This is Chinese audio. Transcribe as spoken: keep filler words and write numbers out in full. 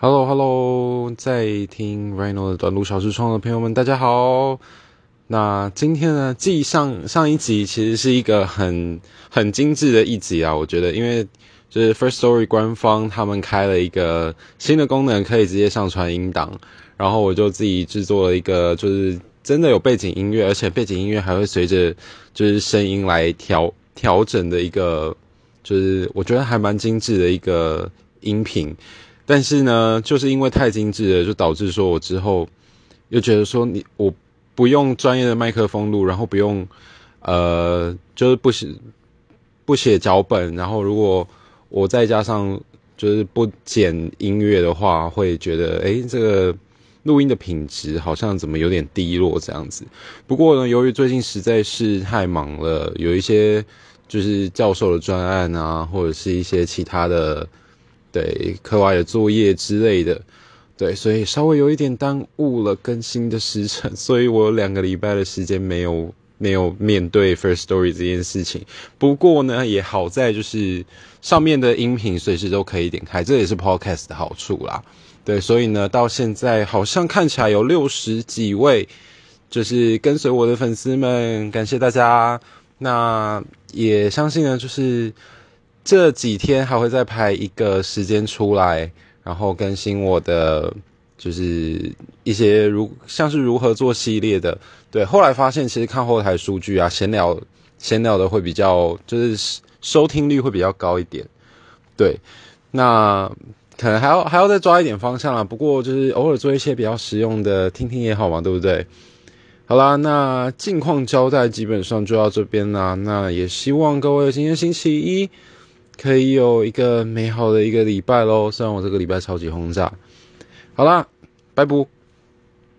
Hello Hello， 在听 Ryno 的短路小视窗的朋友们，大家好。那今天呢，继上上一集其实是一个很很精致的一集啊，我觉得，因为就是 First Story 官方他们开了一个新的功能，可以直接上传音档，然后我就自己制作了一个，就是真的有背景音乐，而且背景音乐还会随着就是声音来调调整的一个，就是我觉得还蛮精致的一个音频。但是呢，就是因为太精致了，就导致说我之后又觉得说你我不用专业的麦克风录，然后不用呃，就是不写不写脚本，然后如果我再加上就是不剪音乐的话，会觉得哎，这个录音的品质好像怎么有点低落这样子。不过呢，由于最近实在是太忙了，有一些就是教授的专案啊，或者是一些其他的。对，课外的作业之类的，对，所以稍微有一点耽误了更新的时程，所以我有两个礼拜的时间没有没有面对 First Story 这件事情。不过呢，也好在就是上面的音频随时都可以点开，这也是 Podcast 的好处啦。对，所以呢，到现在好像看起来有六十几位就是跟随我的粉丝们，感谢大家。那也相信呢，就是。这几天还会再排一个时间出来，然后更新我的就是一些如像是如何做系列的。对，后来发现其实看后台数据啊，闲聊闲聊的会比较就是收听率会比较高一点。对，那可能还要还要再抓一点方向啦。不过就是偶尔做一些比较实用的，听听也好嘛，对不对？好啦，那近况交代基本上就到这边啦。那也希望各位今天星期一。可以有一个美好的一个礼拜咯，虽然我这个礼拜超级轰炸。好啦，拜拜。